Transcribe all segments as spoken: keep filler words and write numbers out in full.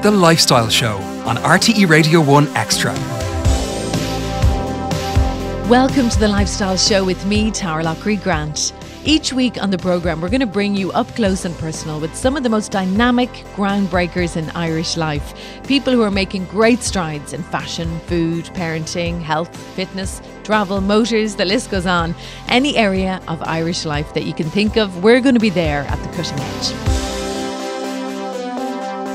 The Lifestyle Show on R T E Radio one Extra. Welcome to The Lifestyle Show with me, Tara Lockery-Grant. Each week on the programme, we're going to bring you up close and personal with some of the most dynamic groundbreakers in Irish life. People who are making great strides in fashion, food, parenting, health, fitness, travel, motors, the list goes on. Any area of Irish life that you can think of, we're going to be there at the cutting edge.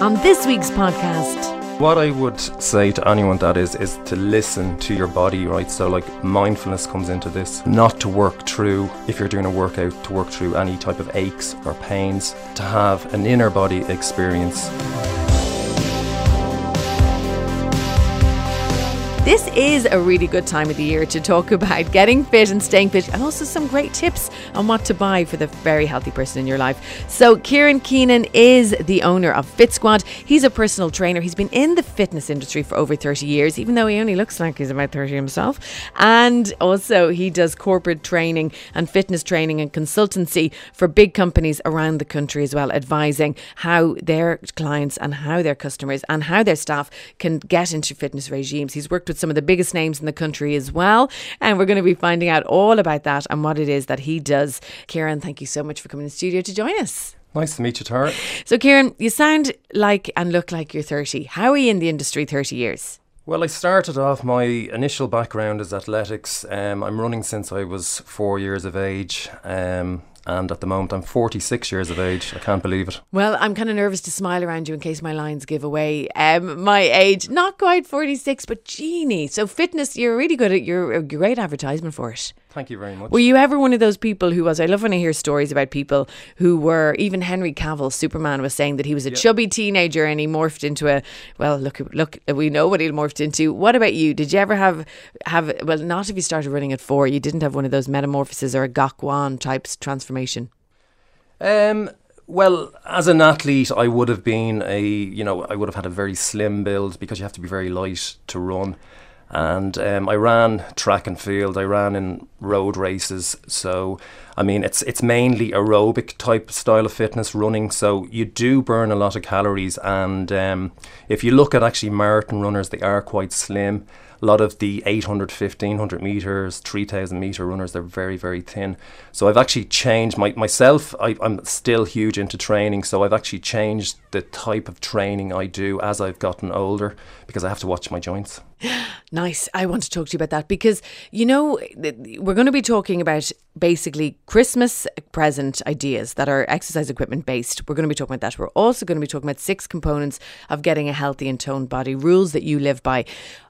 On this week's podcast... What I would say to anyone that is, is to listen to your body, right? So like mindfulness comes into this, not to work through, if you're doing a workout, to work through any type of aches or pains, to have an inner body experience. This is a really good time of the year to talk about getting fit and staying fit, and also some great tips on what to buy for the very healthy person in your life. So Kieran Keenan is the owner of Fit Squad. He's a personal trainer. He's been in the fitness industry for over thirty years, even though he only looks like he's about thirty himself. And also he does corporate training and fitness training and consultancy for big companies around the country as well, advising how their clients and how their customers and how their staff can get into fitness regimes. He's worked with some of the biggest names in the country as well, and we're going to be finding out all about that and what it is that he does. Kieran, thank you so much for coming in the studio to join us. Nice to meet you, Tara. So Kieran, you sound like and look like you're thirty. How are you in the industry thirty years? Well, I started off, my initial background is athletics. Um, I'm running since I was four years of age. Um, And at the moment, I'm forty-six years of age. I can't believe it. Well, I'm kind of nervous to smile around you in case my lines give away um, my age. Not quite forty-six, but genie. So fitness, you're really good at, you're a great advertisement for it. Thank you very much. Were you ever one of those people who was, I love when I hear stories about people who were, even Henry Cavill, Superman, was saying that he was a yep. chubby teenager and he morphed into a, well, look, look, we know what he morphed into. What about you? Did you ever have, have well, not if you started running at four, you didn't have one of those metamorphoses or a Gok Wan types transformation? Um... Well, as an athlete, I would have been a, you know, I would have had a very slim build because you have to be very light to run. And um, I ran track and field, I ran in road races. So, I mean, it's it's mainly aerobic type style of fitness, running. So you do burn a lot of calories. And um, if you look at actually marathon runners, they are quite slim. A lot of the eight hundred, fifteen hundred metres, three thousand metre runners, they're very, very thin. So I've actually changed my, myself. I, I'm still huge into training. So I've actually changed the type of training I do as I've gotten older because I have to watch my joints. Nice. I want to talk to you about that because, you know, we're going to be talking about basically Christmas present ideas that are exercise equipment based. We're going to be talking about that. We're also going to be talking about six components of getting a healthy and toned body, rules that you live by.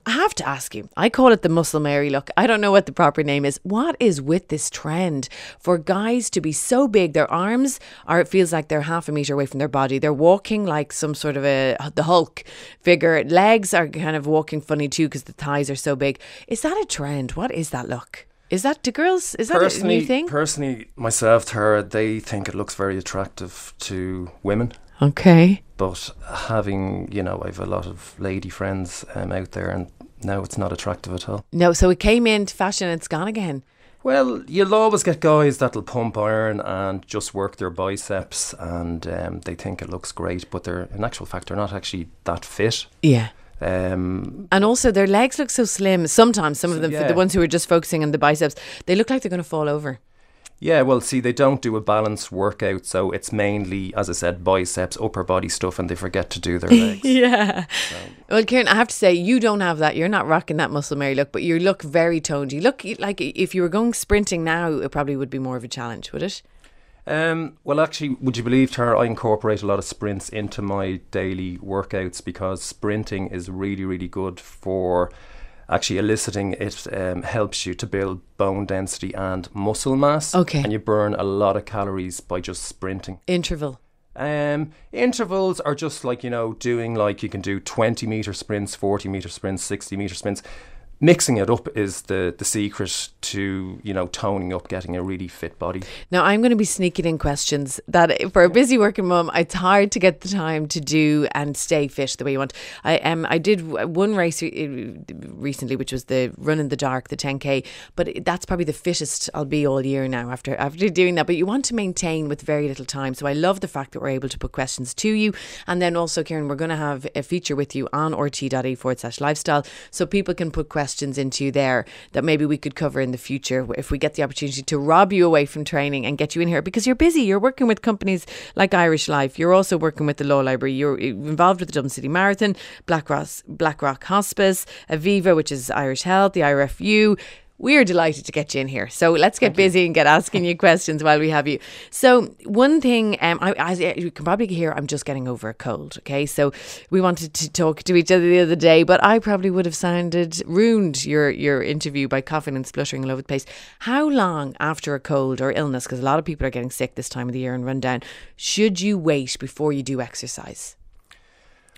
I have to ask you, I call it the Muscle Mary look. I don't know what the proper name is. What is with this trend for guys to be so big? Their arms are, it feels like they're half a metre away from their body. They're walking like some sort of a the Hulk figure. Legs are kind of walking funny too because the thighs are so big. Is that a trend? What is that look? Is that to girls? Is that personally, a new thing? Personally, myself, Tara, they think it looks very attractive to women. Okay. But having, you know, I've a lot of lady friends um, out there, and now it's not attractive at all. No, so it came into fashion and it's gone again. Well, you'll always get guys that'll pump iron and just work their biceps and um, they think it looks great, but they're, in actual fact, they're not actually that fit. Yeah. Um, and also their legs look so slim sometimes, some so of them, yeah. The ones who are just focusing on the biceps, they look like they're going to fall over. Yeah, well, see, they don't do a balanced workout, so it's mainly, as I said, biceps, upper body stuff, and they forget to do their legs. Yeah. So. Well, Kieran, I have to say, you don't have that. You're not rocking that Muscle Mary look, but you look very toned. You look like if you were going sprinting now, it probably would be more of a challenge, would it? Um, well, actually, would you believe, Tara, I incorporate a lot of sprints into my daily workouts because sprinting is really, really good for actually eliciting. It um, helps you to build bone density and muscle mass. Okay. And you burn a lot of calories by just sprinting. Interval. Um, intervals are just like, you know, doing like you can do twenty metre sprints, forty metre sprints, sixty metre sprints. mixing it up is the, the secret to, you know, toning up, getting a really fit body. Now, I'm going to be sneaking in questions that for a busy working mum, it's hard to get the time to do and stay fit the way you want. I um, I did one race recently, which was the Run in the Dark, the ten K, but that's probably the fittest I'll be all year now after, after doing that. But you want to maintain with very little time. So I love the fact that we're able to put questions to you. And then also, Kieran, we're going to have a feature with you on rt.ie forward slash lifestyle so people can put questions into you there that maybe we could cover in the future if we get the opportunity to rob you away from training and get you in here, because you're busy, you're working with companies like Irish Life, you're also working with the Law Library, you're involved with the Dublin City Marathon, BlackRock, BlackRock Hospice, Aviva, which is Irish Health, the I R F U. We're delighted to get you in here. So let's get Thank busy you. and get asking you questions while we have you. So one thing, um, I, as you can probably hear, I'm just getting over a cold, okay? So we wanted to talk to each other the other day, but I probably would have sounded, ruined your, your interview by coughing and spluttering all over the place. How long after a cold or illness, because a lot of people are getting sick this time of the year and run down, should you wait before you do exercise?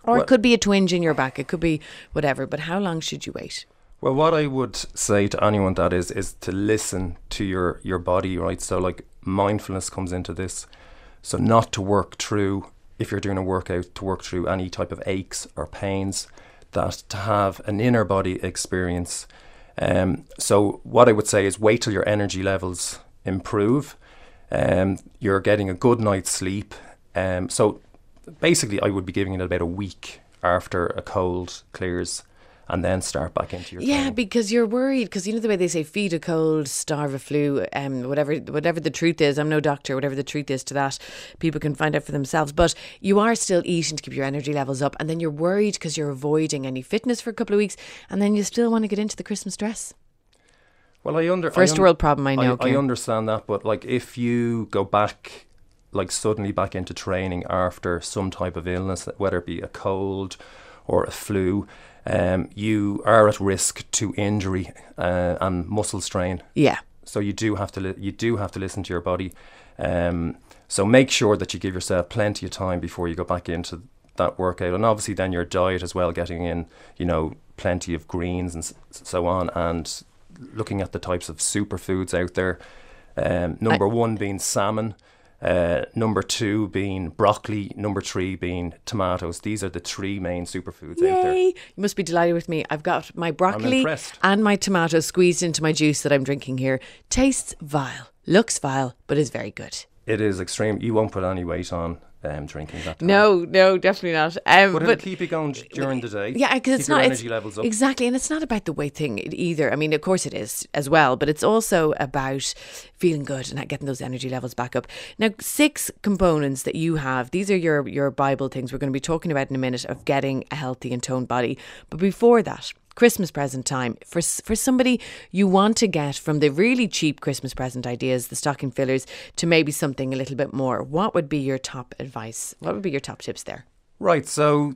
Or well, it could be a twinge in your back, it could be whatever, but how long should you wait? Well, what I would say to anyone that is, is to listen to your, your body, right? So like mindfulness comes into this. So not to work through, if you're doing a workout, to work through any type of aches or pains, that to have an inner body experience. Um, so what I would say is wait till your energy levels improve. Um, you're getting a good night's sleep. Um, so basically I would be giving it about a week after a cold clears, and then start back into your yeah training. Because you're worried, because you know the way they say feed a cold, starve a flu, um, whatever whatever the truth is, I'm no doctor, whatever the truth is to that, people can find out for themselves, but you are still eating to keep your energy levels up, and then you're worried because you're avoiding any fitness for a couple of weeks, and then you still want to get into the Christmas dress. Well, I under first I un- world problem I know I, I understand that, but like if you go back like suddenly back into training after some type of illness, whether it be a cold or a flu, Um, you are at risk to injury uh, and muscle strain. Yeah. So you do have to li- you do have to listen to your body. Um, so make sure that you give yourself plenty of time before you go back into that workout, and obviously then your diet as well, getting in, you know, plenty of greens and so on, and looking at the types of superfoods out there. Um, number I- one being salmon. Uh, number two being broccoli, number three being tomatoes. These are the three main superfoods Yay. out there. You must be delighted with me. I've got my broccoli and my tomatoes squeezed into my juice that I'm drinking here. Tastes vile, looks vile, but is very good. It is extreme. You won't put any weight on um, drinking that time. No, no, definitely not. Um, but it'll but, keep you going during the day. Yeah, because it's not your energy it's, levels up. Exactly, and it's not about the weight thing either. I mean, of course it is as well, but it's also about feeling good and getting those energy levels back up. Now, six components that you have. These are your your Bible things we're going to be talking about in a minute of getting a healthy and toned body. But before that, Christmas present time. For for somebody, you want to get from the really cheap Christmas present ideas, the stocking fillers, to maybe something a little bit more. What would be your top advice? What would be your top tips there? Right, so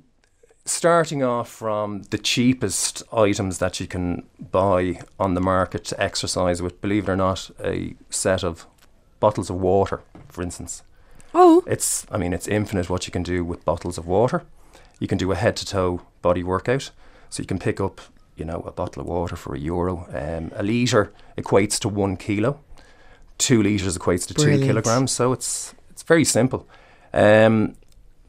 starting off from the cheapest items that you can buy on the market to exercise with, believe it or not, a set of bottles of water, for instance. Oh. It's, I mean, it's infinite what you can do with bottles of water. You can do a head-to-toe body workout. So you can pick up, you know, a bottle of water for a euro. Um, a litre equates to one kilo. Two litres equates to Brilliant. two kilograms. So it's it's very simple. Um,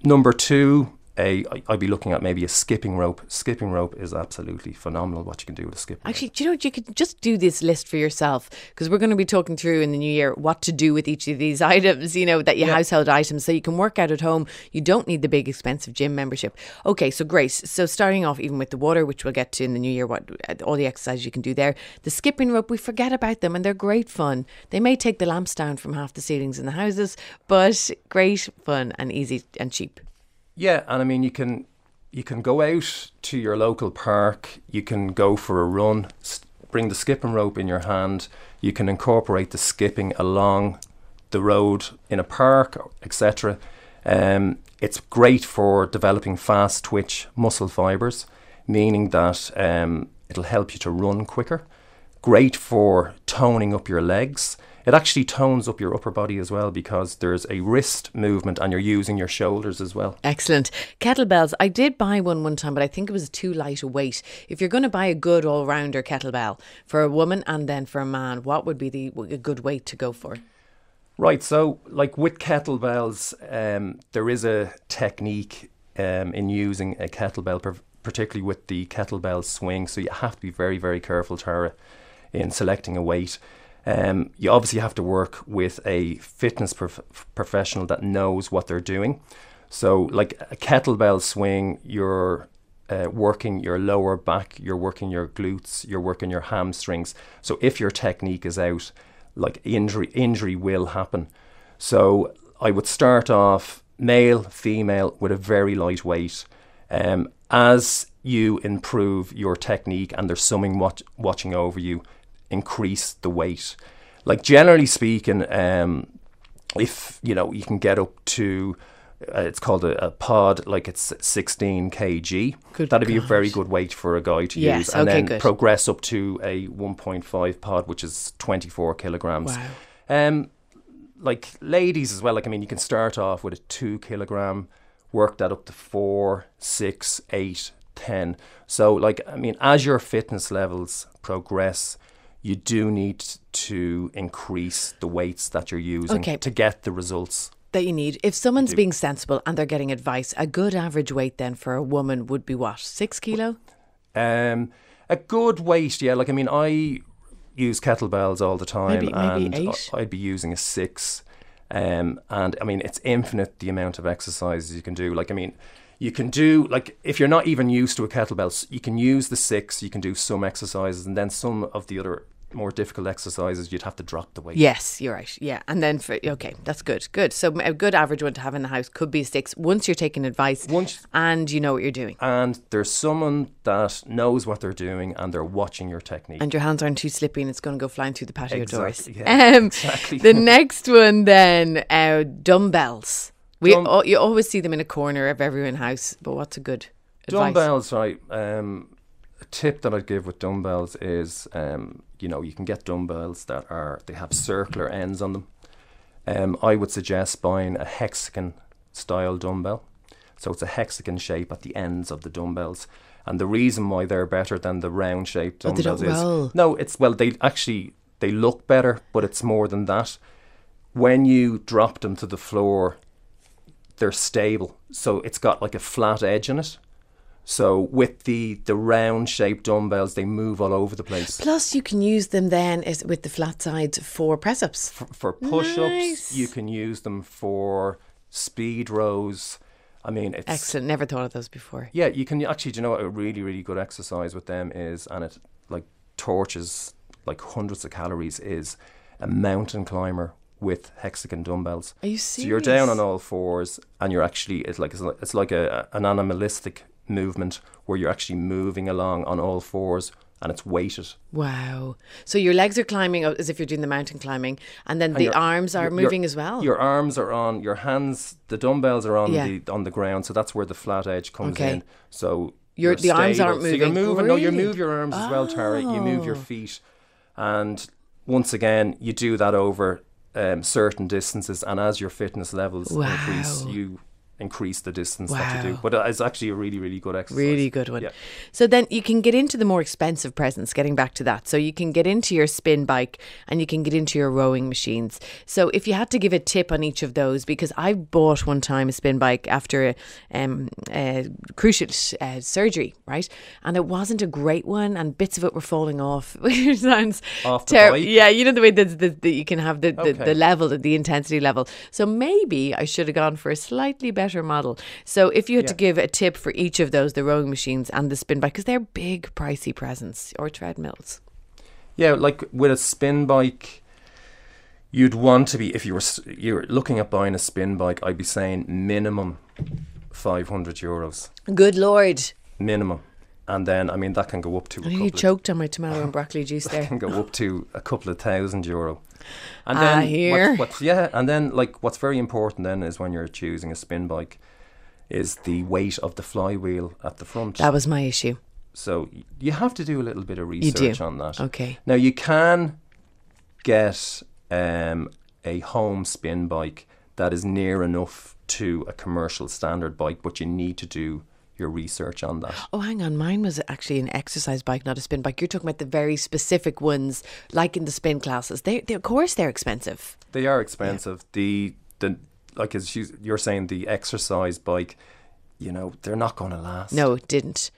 number two, a, I'd be looking at maybe a skipping rope. Skipping rope is absolutely phenomenal what you can do with a skipping Actually, rope. Actually, do you know what? You could just do this list for yourself, because we're going to be talking through in the new year what to do with each of these items, you know, that your yeah. household items, so you can work out at home. You don't need the big expensive gym membership. Okay, so great. So starting off even with the water, which we'll get to in the new year, what all the exercises you can do there. The skipping rope, we forget about them and they're great fun. They may take the lamps down from half the ceilings in the houses, but great fun and easy and cheap. Yeah, and I mean, you can you can go out to your local park, you can go for a run, bring the skipping rope in your hand, you can incorporate the skipping along the road in a park, et cetera. Um, it's great for developing fast twitch muscle fibres, meaning that um, it'll help you to run quicker. Great for toning up your legs. It actually tones up your upper body as well, because there's a wrist movement and you're using your shoulders as well. Excellent. Kettlebells. I did buy one one time, but I think it was too light a weight. If you're going to buy a good all-rounder kettlebell for a woman and then for a man, what would be the a good weight to go for? Right. So like with kettlebells, um, there is a technique um, in using a kettlebell, per- particularly with the kettlebell swing. So you have to be very, very careful, Tara, in selecting a weight. Um, you obviously have to work with a fitness prof- professional that knows what they're doing. So like a kettlebell swing, you're uh, working your lower back, you're working your glutes, you're working your hamstrings. So if your technique is out, like injury, injury will happen. So I would start off male, female with a very light weight. Um, as you improve your technique and there's someone watch- watching over you, increase the weight. Like generally speaking, um, if you know you can get up to, uh, it's called a, a pod, like it's sixteen kilograms. Good That'd God. be a very good weight for a guy to yes, use, and okay, then good. progress up to a one point five pod, which is twenty-four kilograms. Wow. Um, like ladies as well. Like I mean, you can start off with a two kilogram, work that up to four, six, eight, ten. So like I mean, as your fitness levels progress, you do need to increase the weights that you're using okay. to get the results that you need. If someone's being sensible and they're getting advice, a good average weight then for a woman would be what? Six kilo? Um, a good weight, yeah. Like, I mean, I use kettlebells all the time. Maybe, and maybe eight. I'd be using a six. Um, and, I mean, it's infinite the amount of exercises you can do. Like, I mean, you can do, like, if you're not even used to a kettlebell, you can use the six, you can do some exercises, and then some of the other more difficult exercises, you'd have to drop the weight. Yes, you're right. Yeah. And then, for okay, that's good. Good. So a good average one to have in the house could be a six once you're taking advice once, and you know what you're doing. And there's someone that knows what they're doing and they're watching your technique. And your hands aren't too slippy and it's going to go flying through the patio exactly, doors. Yeah, um, exactly. The next one then, uh, dumbbells. We Dumb- o- You always see them in a corner of everyone's house, but what's a good advice? Dumbbells, right. Um, a tip that I'd give with dumbbells is... Um, you know, you can get dumbbells that are, they have circular ends on them. Um, I would suggest buying a hexagon style dumbbell. So it's a hexagon shape at the ends of the dumbbells. And the reason why they're better than the round shaped dumbbells oh, they don't is, roll. no, it's, well, they actually, they look better, but it's more than that. When you drop them to the floor, they're stable. So it's got like a flat edge in it. So with the, the round-shaped dumbbells, they move all over the place. Plus, you can use them then as with the flat sides for press-ups. For, for push-ups, nice. You can use them for speed rows. I mean, it's... Excellent, never thought of those before. Yeah, you can actually, do you know what a really, really good exercise with them is, and it like torches like hundreds of calories, is a mountain climber with hexagon dumbbells. Are you serious? So you're down on all fours, and you're actually, it's like, it's like, it's like a, an animalistic movement where you're actually moving along on all fours and it's weighted. Wow. So your legs are climbing as if you're doing the mountain climbing, and then and the your, arms are your, moving your, as well. Your arms are on, your hands, the dumbbells are on yeah. the on the ground, so that's where the flat edge comes okay. in. So your the stable. arms aren't moving. So you're moving, really? no, you move your arms oh. as well, Tara. You move your feet. And once again, you do that over um, certain distances, and as your fitness levels wow. increase, you increase the distance wow. that you do. But it's actually a really, really good exercise. Really good one. Yeah. So then you can get into the more expensive presents, getting back to that. So you can get into your spin bike and you can get into your rowing machines. So if you had to give a tip on each of those, because I bought one time a spin bike after a, um, a cruciate uh, surgery, right? And it wasn't a great one and bits of it were falling off. It sounds off the ter- bike? Yeah, you know the way that, that, that you can have the, the, okay. the level, the intensity level. So maybe I should have gone for a slightly better model. So if you had yeah. to give a tip for each of those, the rowing machines and the spin bike, because they're big pricey presents, or treadmills. Yeah, like with a spin bike, you'd want to be, if you were you're looking at buying a spin bike, I'd be saying minimum five hundred euros. Good Lord. Minimum. And then, I mean, that can go up to... I you choked on my tomato and broccoli juice there. That can go up to a couple of thousand euro. And then ah, here. What, what, yeah, and then, like, what's very important then is when you're choosing a spin bike is the weight of the flywheel at the front. That was my issue. So you have to do a little bit of research on that. Okay. Now, you can get um, a home spin bike that is near enough to a commercial standard bike, but you need to do your research on that. Oh, hang on. Mine was actually an exercise bike, not a spin bike. You're talking about the very specific ones, like in the spin classes. They, they of course, they're expensive. They are expensive. Yeah. The, the like as you, you're saying, the exercise bike, you know, they're not going to last. No, it didn't.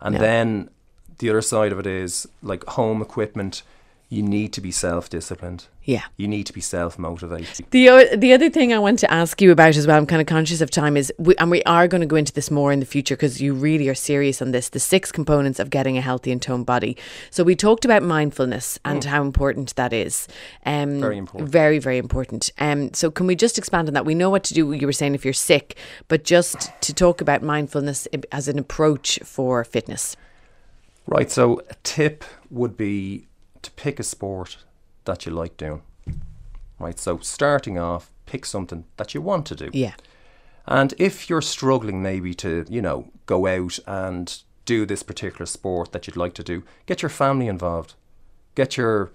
And no. Then the other side of it is, like, home equipment. You need to be self-disciplined. Yeah. You need to be self-motivated. The the other thing I want to ask you about as well, I'm kind of conscious of time, is, we, and we are going to go into this more in the future because you really are serious on this, the six components of getting a healthy and toned body. So we talked about mindfulness and mm. how important that is. Um, very important. Very, very important. Um, so can we just expand on that? We know what to do, you were saying, if you're sick, but just to talk about mindfulness as an approach for fitness. Right, so a tip would be to pick a sport that you like doing, right? So starting off, pick something that you want to do. Yeah. And if you're struggling maybe to, you know, go out and do this particular sport that you'd like to do, get your family involved. Get your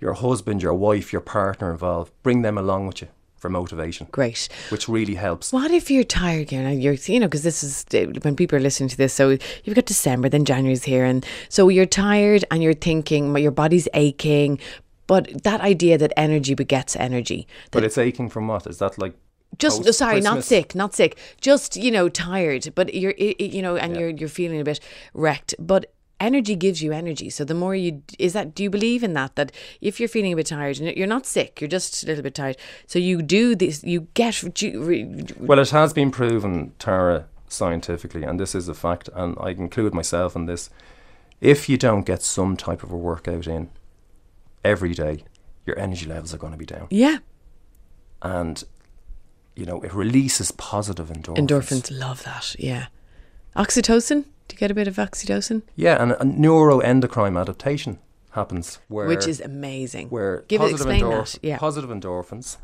your husband, your wife, your partner involved. Bring them along with you for motivation. Great. Which really helps. What if you're tired, Kieran? You're, you know, because this is, when people are listening to this, so you've got December, then January's here, and so you're tired and you're thinking, your body's aching, but that idea that energy begets energy. But it's aching from what? Is that like just, post- sorry, Christmas? not sick, not sick, just, you know, tired, but you're, you know, and yeah. you're you're feeling a bit wrecked, but energy gives you energy. So the more you, is that, do you believe in that, that if you're feeling a bit tired, you're not sick, you're just a little bit tired, so you do this, you get you, re, well, it has been proven, Tara, scientifically, and this is a fact, and I include myself in this, if you don't get some type of a workout in every day, your energy levels are going to be down. Yeah. And, you know, it releases positive endorphins. Endorphins, love that. Yeah. Oxytocin. You get a bit of oxytocin. Yeah, and a neuroendocrine adaptation happens, where which is amazing. Where Give positive, it, endorph- that. Yeah. positive endorphins,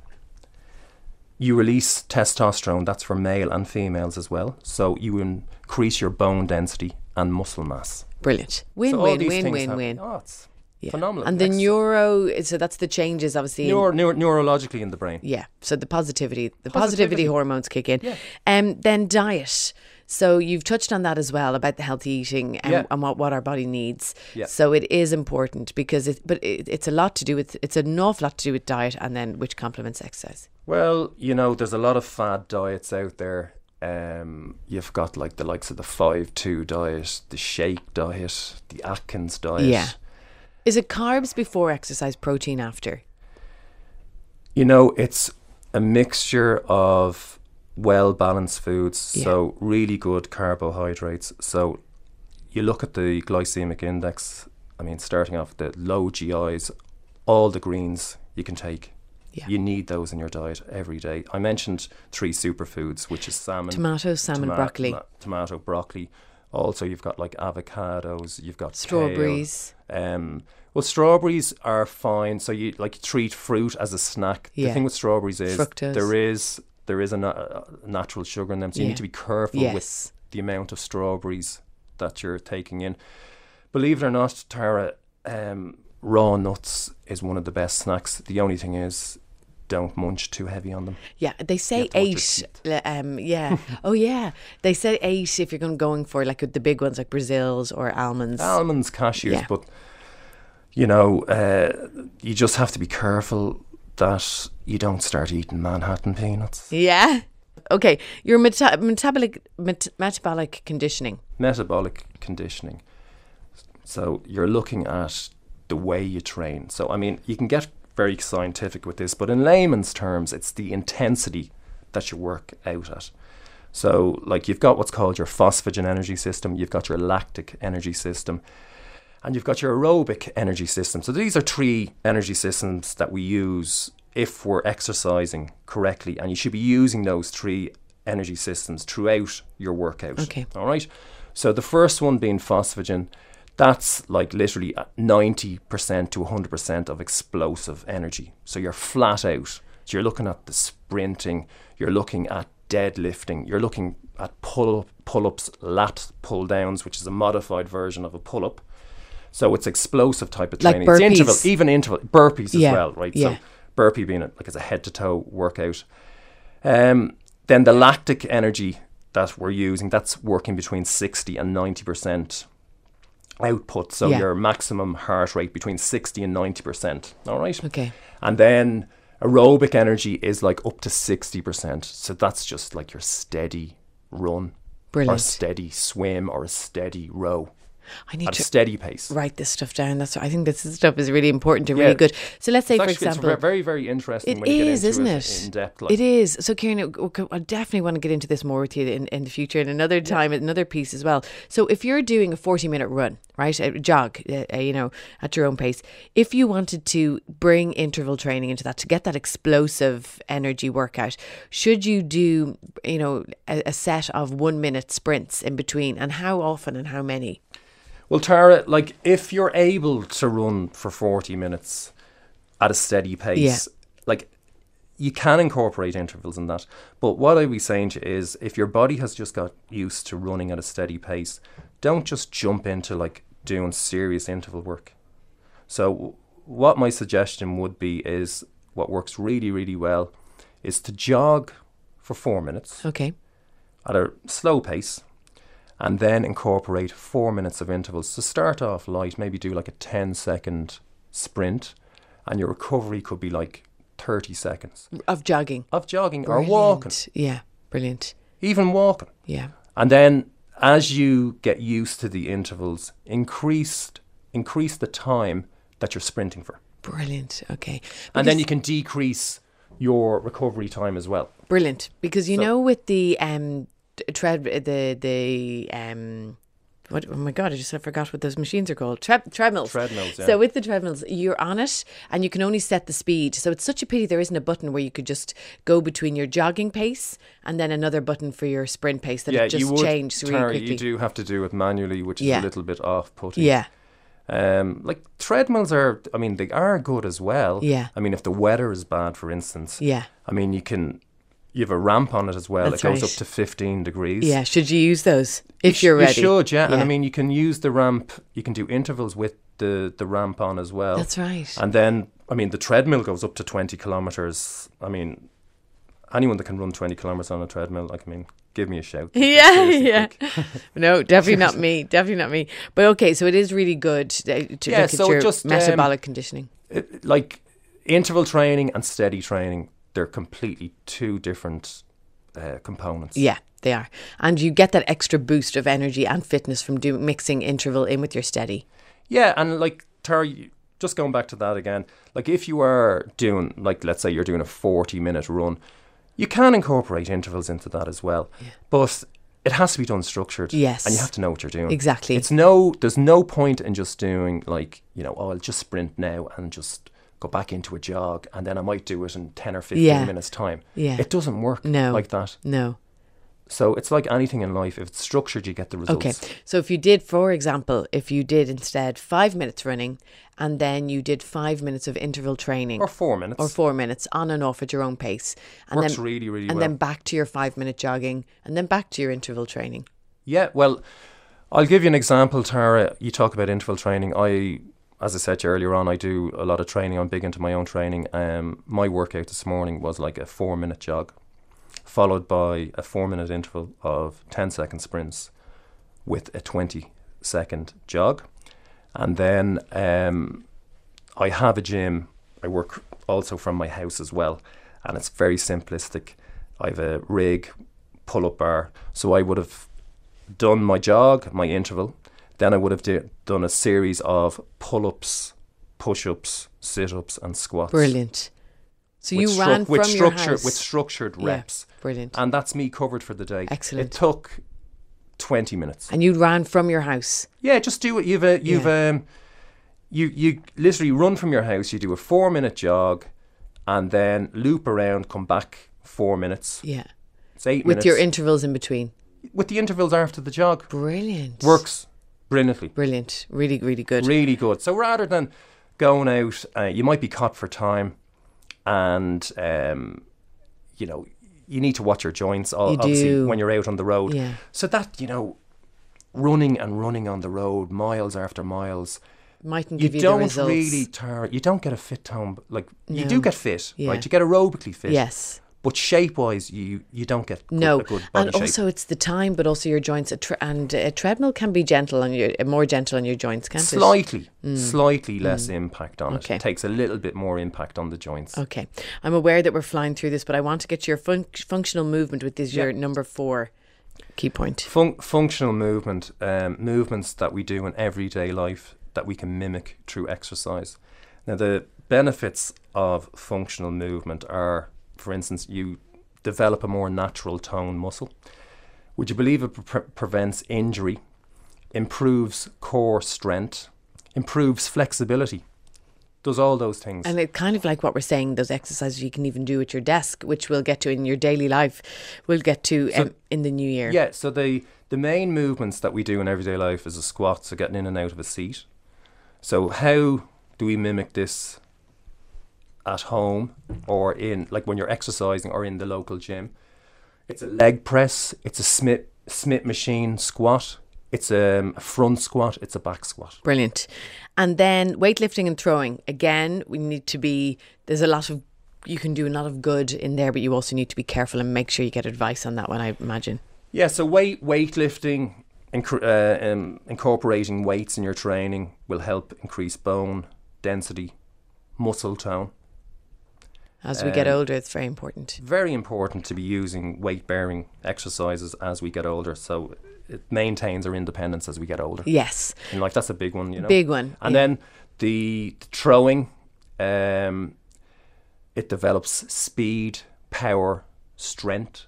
you release testosterone. That's for male and females as well. So you increase your bone density and muscle mass. Brilliant. Win, so win, win, win, happen. win. Oh, it's yeah. phenomenal. And the Excellent. neuro. So that's the changes, obviously, neuro, neuro, neurologically in the brain. Yeah. So the positivity, the positivity, positivity hormones kick in. Yeah. Um, then diet. So you've touched on that as well, about the healthy eating and, yeah. and what, what our body needs. Yeah. So it is important because, it, but it, it's a lot to do with, it's an awful lot to do with diet, and then which complements exercise. Well, you know, there's a lot of fad diets out there. Um, you've got like the likes of the five two diet, the shake diet, the Atkins diet. Yeah. Is it carbs before exercise, protein after? You know, it's a mixture of well-balanced foods, yeah. so really good carbohydrates. So you look at the glycemic index, I mean, starting off the low G Is, all the greens you can take. Yeah. You need those in your diet every day. I mentioned three superfoods, which is salmon. Tomato, salmon, toma- broccoli. Ma- tomato, broccoli. Also, you've got like avocados, you've got strawberries. Kale. Um, well, strawberries are fine. So you like treat fruit as a snack. Yeah. The thing with strawberries is Fructose. there is... there is a, na- a natural sugar in them, so yeah. you need to be careful yes. with the amount of strawberries that you're taking in. Believe it or not, Tara, um, raw nuts is one of the best snacks. The only thing is, don't munch too heavy on them. Yeah, they say eight. Um, yeah. oh, yeah. They say eight if you're going going for like the big ones like Brazils or almonds. Almonds, cashews, yeah. but, you know, uh, you just have to be careful that you don't start eating Manhattan peanuts. Yeah. Okay. Your meta- metabolic met- metabolic conditioning. Metabolic conditioning. So you're looking at the way you train. So, I mean, you can get very scientific with this, but in layman's terms, it's the intensity that you work out at. So, like, you've got what's called your phosphagen energy system. You've got your lactic energy system. And you've got your aerobic energy system. So these are three energy systems that we use if we're exercising correctly. And you should be using those three energy systems throughout your workout. Okay. All right. So the first one being phosphagen, that's like literally ninety percent to one hundred percent of explosive energy. So you're flat out. So you're looking at the sprinting. You're looking at deadlifting. You're looking at pull up, pull-ups, lat pull-downs, which is a modified version of a pull-up. So it's explosive type of training. Like burpees. It's interval, even interval burpees as yeah. well, right? Yeah. So burpee being like it's a head to toe workout. Um, then the lactic energy that we're using, that's working between sixty and ninety percent output. So yeah. your maximum heart rate between sixty and ninety percent. All right. Okay. And then aerobic energy is like up to sixty percent. So that's just like your steady run. Brilliant. Or a steady swim or a steady row. I need at to a steady pace. Write this stuff down. That's what, I think this stuff is really important and yeah. really good. So let's say, it's for actually, example, it's very, very interesting. It when is, you get into isn't it? It in depth, like. It is. So, Kieran, I definitely want to get into this more with you in, in the future, and another time, yeah. another piece as well. So, if you're doing a forty-minute run, right, a jog, uh, you know, at your own pace, if you wanted to bring interval training into that to get that explosive energy workout, should you do, you know, a, a set of one-minute sprints in between, and how often and how many? Well, Tara, like if you're able to run for forty minutes at a steady pace, yeah. like you can incorporate intervals in that. But what I'd be saying to you is if your body has just got used to running at a steady pace, don't just jump into like doing serious interval work. So what my suggestion would be is what works really, really well is to jog for four minutes. Okay. At a slow pace. And then incorporate four minutes of intervals. So start off light, maybe do like a ten second sprint, and your recovery could be like thirty seconds. Of jogging. Of jogging brilliant. Or walking. Yeah, brilliant. Even walking. Yeah. And then as you get used to the intervals, increase, increase the time that you're sprinting for. Brilliant, okay. Because and then you can decrease your recovery time as well. Brilliant, because you so, know with the... Um, Tread the the um what oh my god I just I forgot what those machines are called Tre- treadmills treadmills yeah. So with the treadmills you're on it and you can only set the speed, so it's such a pity there isn't a button where you could just go between your jogging pace and then another button for your sprint pace that yeah, it just you would, changed really Tara, quickly. You do have to do it manually, which is yeah. a little bit off-putting. Yeah. Um, like treadmills are, I mean they are good as well. Yeah. I mean if the weather is bad, for instance. Yeah. I mean you can. You have a ramp on it as well. That's it goes right. up to fifteen degrees. Yeah, should you use those if you sh- you're ready? You should, yeah. yeah. And I mean, you can use the ramp. You can do intervals with the, the ramp on as well. That's right. And then, I mean, the treadmill goes up to twenty kilometres. I mean, anyone that can run twenty kilometres on a treadmill, like, I mean, give me a shout. Yeah, yeah. No, definitely not me. Definitely not me. But okay, so it is really good to yeah, look so at your just, metabolic um, conditioning. It, like interval training and steady training. They're completely two different uh, components. Yeah, they are. And you get that extra boost of energy and fitness from do- mixing interval in with your steady. Yeah, and like, Tara, just going back to that again, like if you are doing, like let's say you're doing a forty-minute run, you can incorporate intervals into that as well. Yeah. But it has to be done structured. Yes. And you have to know what you're doing. Exactly. It's no, there's no point in just doing like, you know, oh, I'll just sprint now and just... go back into a jog and then I might do it in ten or fifteen yeah. minutes time. Yeah. It doesn't work no. like that. No. So it's like anything in life. If it's structured, you get the results. Okay. So if you did, for example, if you did instead five minutes running and then you did five minutes of interval training. Or four minutes. Or four minutes on and off at your own pace. And works then, really, really and well. And then back to your five minute jogging and then back to your interval training. Yeah. Well, I'll give you an example, Tara. You talk about interval training. I... As I said to you earlier on, I do a lot of training. I'm big into my own training. Um, my workout this morning was like a four-minute jog, followed by a four-minute interval of ten-second sprints with a twenty-second jog. And then um, I have a gym. I work also from my house as well, and it's very simplistic. I have a rig, pull-up bar. So I would have done my jog, my interval, then I would have do, done a series of pull-ups, push-ups, sit-ups and squats. Brilliant. So you stru- ran from your house. With structured reps. Yeah, brilliant. And that's me covered for the day. Excellent. It took twenty minutes. And you ran from your house. Yeah, just do it. You've a, you've yeah. um, you you literally run from your house. You do a four-minute jog and then loop around, come back four minutes. Yeah. It's eight with minutes. With your intervals in between. With the intervals after the jog. Brilliant. Works. Brilliantly. Brilliant. Really, really good. Really good. So rather than going out, uh, you might be caught for time and, um, you know, you need to watch your joints all, you obviously do. When you're out on the road. Yeah. So that, you know, running and running on the road, miles after miles, mightn't give you, you don't the results. Really tar- you don't get a fit tone. Like, no. You do get fit, yeah. right? You get aerobically fit. Yes. But shape-wise, you, you don't get good, no. a good body shape. And also shape. It's the time, but also your joints. A tre- and a treadmill can be gentle on your, more gentle on your joints, can't slightly, it? Mm. Slightly less mm. impact on okay. it. It takes a little bit more impact on the joints. Okay. I'm aware that we're flying through this, but I want to get your fun- functional movement, which is yep. your number four key point. Fun- functional movement, um, movements that we do in everyday life that we can mimic through exercise. Now, the benefits of functional movement are... For instance, you develop a more natural tone muscle. Would you believe it pre- prevents injury, improves core strength, improves flexibility, does all those things. And it's kind of like what we're saying, those exercises you can even do at your desk, which we'll get to in your daily life, we'll get to so, um, in the new year. Yeah, so the, the main movements that we do in everyday life is a squat, so getting in and out of a seat. So how do we mimic this at home or in, like, when you're exercising or in the local gym? It's a leg press, it's a Smith Smith machine squat, it's a, a front squat, it's a back squat. Brilliant. And then weightlifting and throwing. Again, we need to be, there's a lot of, you can do a lot of good in there, but you also need to be careful and make sure you get advice on that one, I imagine. Yeah, so weight weightlifting, inc- uh, um, incorporating weights in your training will help increase bone density, muscle tone. As we um, get older, it's very important. Very important to be using weight-bearing exercises as we get older. So it maintains our independence as we get older. Yes. And, like, that's a big one, you know. Big one. And yeah. then the, the throwing, um, it develops speed, power, strength.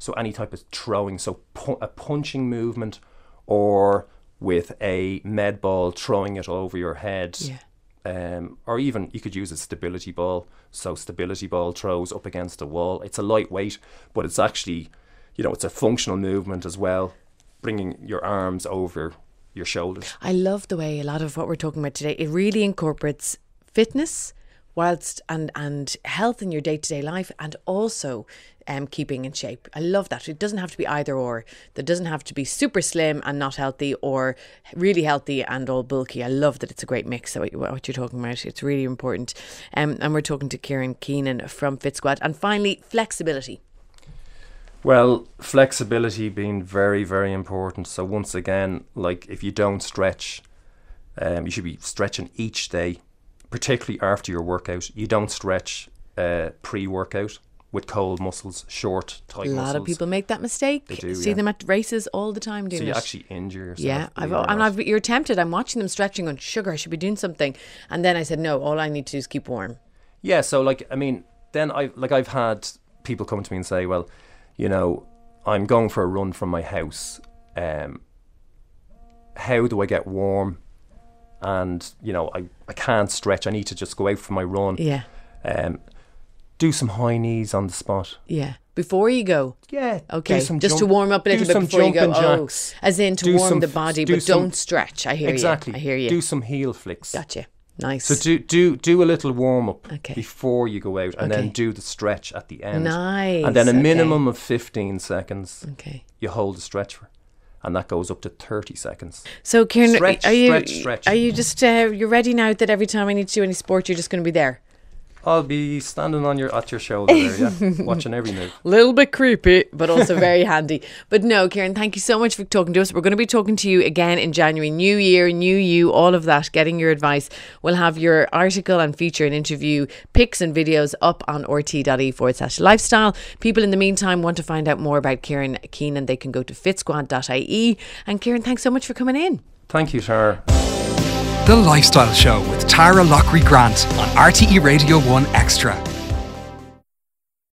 So any type of throwing, so pu- a punching movement or with a med ball, throwing it over your head. Yeah. Um, or even you could use a stability ball. So stability ball throws up against a wall. It's a lightweight, but it's actually, you know, it's a functional movement as well, bringing your arms over your shoulders. I love the way a lot of what we're talking about today, it really incorporates fitness whilst and, and health in your day-to-day life, and also um, keeping in shape. I love that. It doesn't have to be either or. That doesn't have to be super slim and not healthy, or really healthy and all bulky. I love that it's a great mix, what you're talking about. It's really important. Um, and we're talking to Kieran Keenan from Fit Squad. And finally, flexibility. Well, flexibility being very, very important. So once again, like, if you don't stretch, um, you should be stretching each day, particularly after your workout. You don't stretch uh, pre-workout with cold muscles, short, tight muscles. A lot muscles. of people make that mistake. They do, See yeah. them at races all the time doing it. So you it. actually injure yourself. Yeah, I've, and I've, you're tempted. I'm watching them stretching going, sugar, I should be doing something. And then I said, no, all I need to do is keep warm. Yeah, so, like, I mean, then I like I've had people come to me and say, well, you know, I'm going for a run from my house. Um, how do I get warm? And, you know, I, I can't stretch. I need to just go out for my run. Yeah. Um, do some high knees on the spot. Yeah. Before you go. Yeah. Okay. Just jump, to warm up a little bit before you go. Jacks. Oh, as in to do warm some, the body, do but some, don't stretch. I hear exactly. you. Exactly. I hear you. Do some heel flicks. Gotcha. Nice. So do do do a little warm up okay. before you go out, and okay. then do the stretch at the end. Nice. And then a okay. minimum of fifteen seconds. Okay. You hold the stretch for. And that goes up to thirty seconds. So, Kieran, stretch, are you stretch, stretch. are you just uh, you're ready now? That every time I need to do any sport, you're just going to be there. I'll be standing on your at your shoulder, there, yeah, watching every move. A little bit creepy, but also very handy. But no, Kieran, thank you so much for talking to us. We're going to be talking to you again in January, New Year, New You, all of that. Getting your advice. We'll have your article and feature and interview pics and videos up on rt.e forward slash lifestyle. People, in the meantime, want to find out more about Kieran Keenan, they can go to fit squad dot I E. And Kieran, thanks so much for coming in. Thank you, Tara. The Lifestyle Show with Tara Lockery-Grant on R T E Radio one Extra.